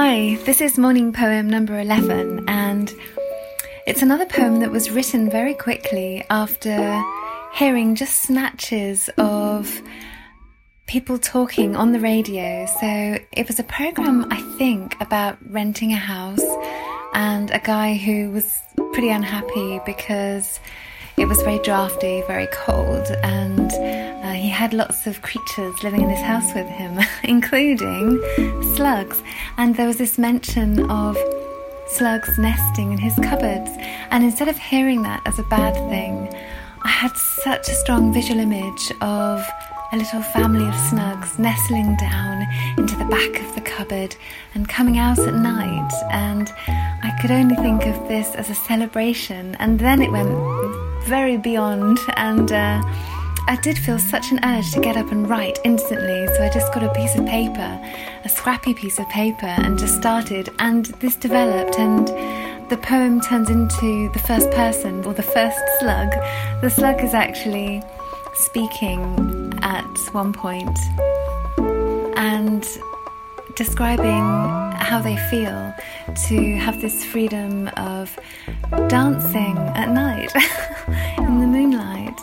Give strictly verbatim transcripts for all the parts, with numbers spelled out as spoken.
Hi, this is Morning Poem number eleven, and it's another poem that was written very quickly after hearing just snatches of people talking on the radio. So it was a program, I think, about renting a house, and a guy who was pretty unhappy because it was very drafty, very cold, and uh, he had lots of creatures living in his house with him, including slugs. And there was this mention of slugs nesting in his cupboards. And instead of hearing that as a bad thing, I had such a strong visual image of a little family of snugs nestling down into the back of the cupboard and coming out at night. And I could only think of this as a celebration. And then it went very beyond, and uh, I did feel such an urge to get up and write instantly, so I just got a piece of paper, a scrappy piece of paper, and just started, and this developed, and the poem turns into the first person, or the first slug. The slug is actually speaking at one point and describing how they feel to have this freedom of dancing at night in the moonlight.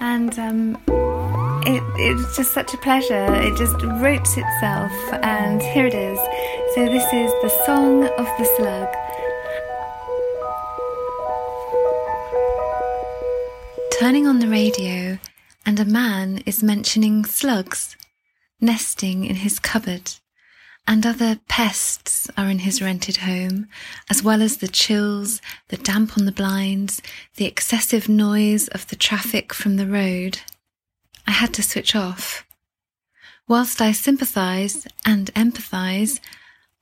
And um, it, it was just such a pleasure. It just wrote itself, and here it is. So this is the Song of the Slug. Turning on the radio, and a man is mentioning slugs nesting in his cupboard. And other pests are in his rented home, as well as the chills, the damp on the blinds, the excessive noise of the traffic from the road. I had to switch off. Whilst I sympathise and empathise,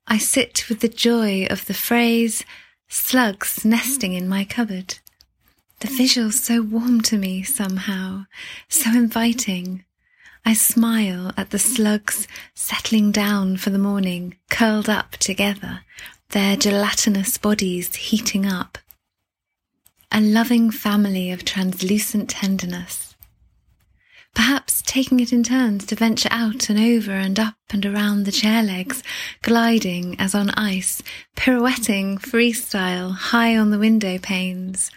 I sit with the joy of the phrase, slugs nesting in my cupboard. The visual so warm to me somehow, so inviting. I smile at the slugs settling down for the morning, curled up together, their gelatinous bodies heating up. A loving family of translucent tenderness. Perhaps taking it in turns to venture out and over and up and around the chair legs, gliding as on ice, pirouetting freestyle high on the window panes.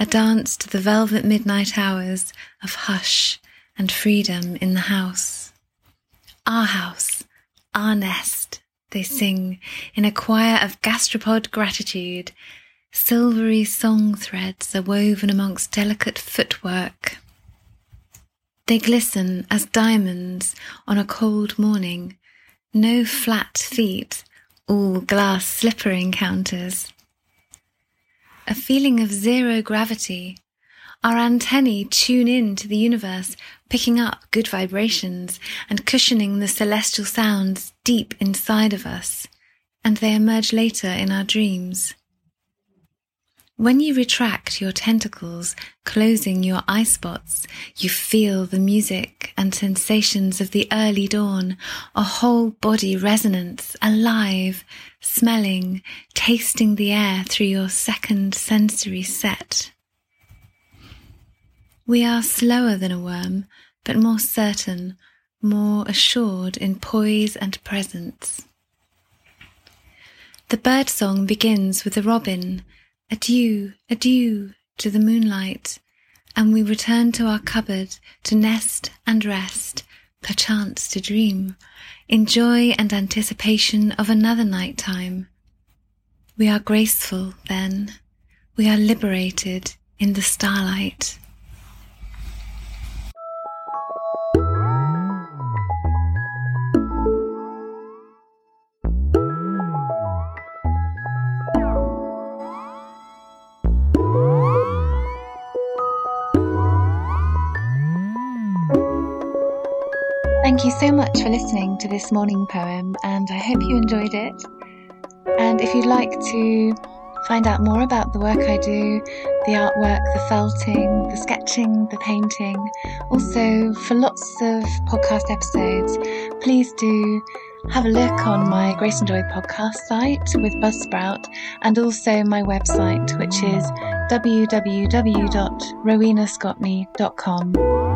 A dance to the velvet midnight hours of hush and freedom in the house. Our house, our nest, they sing in a choir of gastropod gratitude. Silvery song threads are woven amongst delicate footwork. They glisten as diamonds on a cold morning. No flat feet, all glass slipper encounters. A feeling of zero gravity. Our antennae tune in to the universe, picking up good vibrations and cushioning the celestial sounds deep inside of us, and they emerge later in our dreams. When you retract your tentacles, closing your eye spots, you feel the music and sensations of the early dawn, a whole body resonance, alive, smelling, tasting the air through your second sensory set. We are slower than a worm, but more certain, more assured in poise and presence. The bird song begins with the robin, adieu, adieu to the moonlight, and we return to our cupboard to nest and rest, perchance to dream, in joy and anticipation of another night time. We are graceful then, we are liberated in the starlight. Thank you so much for listening to this morning poem, and I hope you enjoyed it. And if you'd like to find out more about the work I do, the artwork, the felting, the sketching, the painting, also for lots of podcast episodes, please do have a look on my Grace and Joy podcast site with Buzzsprout, and also my website, which is w w w dot rowen a scotney dot com.